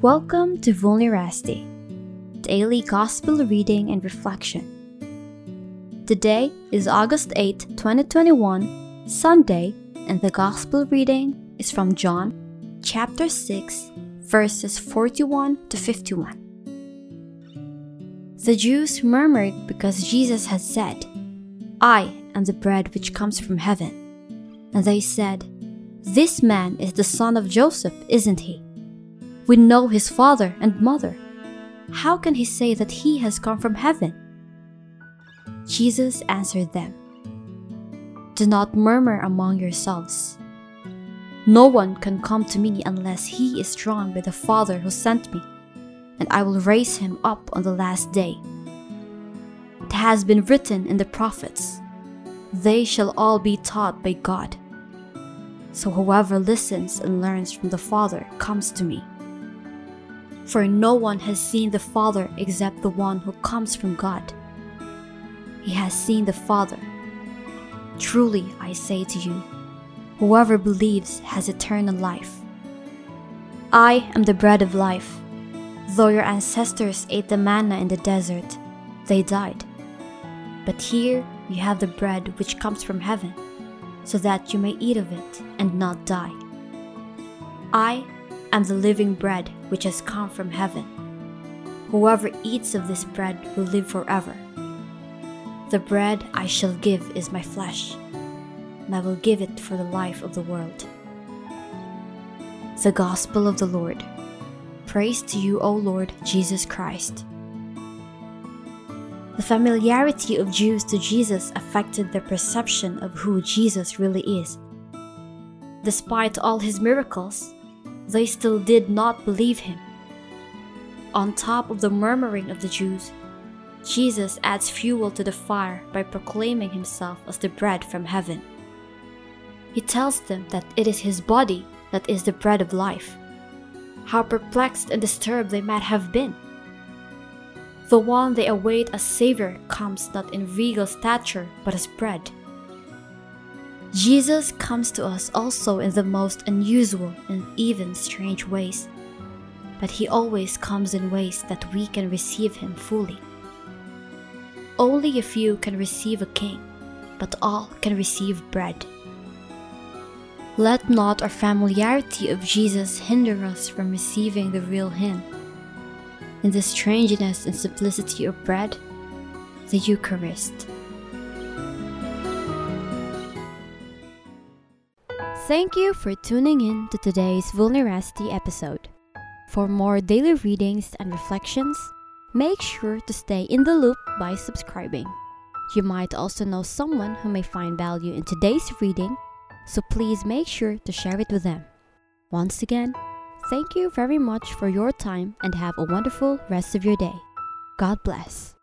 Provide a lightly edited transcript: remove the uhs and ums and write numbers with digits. Welcome to Vulnerasti, daily gospel reading and reflection. Today is August 8, 2021, Sunday, and the gospel reading is from John, chapter 6, verses 41 to 51. The Jews murmured because Jesus had said, "I am the bread which comes from heaven." And they said, "This man is the son of Joseph, isn't he? We know his father and mother. How can he say that he has come from heaven?" Jesus answered them, "Do not murmur among yourselves. No one can come to me unless he is drawn by the Father who sent me, and I will raise him up on the last day. It has been written in the prophets, 'They shall all be taught by God.' So whoever listens and learns from the Father comes to me. For no one has seen the Father except the one who comes from God. He has seen the Father. Truly, I say to you, whoever believes has eternal life. I am the bread of life. Though your ancestors ate the manna in the desert, they died. But here you have the bread which comes from heaven, so that you may eat of it and not die. I am the living bread which has come from heaven. Whoever eats of this bread will live forever. The bread I shall give is my flesh, and I will give it for the life of the world." The Gospel of the Lord. Praise to you, O Lord Jesus Christ. The familiarity of Jews to Jesus affected their perception of who Jesus really is. Despite all his miracles, they still did not believe him. On top of the murmuring of the Jews, Jesus adds fuel to the fire by proclaiming himself as the bread from heaven. He tells them that it is his body that is the bread of life. How perplexed and disturbed they might have been! The one they await as Savior comes not in regal stature but as bread. Jesus comes to us also in the most unusual and even strange ways, but he always comes in ways that we can receive him fully. Only a few can receive a king, but all can receive bread. Let not our familiarity of Jesus hinder us from receiving the real him. In the strangeness and simplicity of bread, the Eucharist. Thank you for tuning in to today's Vulneracity episode. For more daily readings and reflections, make sure to stay in the loop by subscribing. You might also know someone who may find value in today's reading, so please make sure to share it with them. Once again, thank you very much for your time and have a wonderful rest of your day. God bless.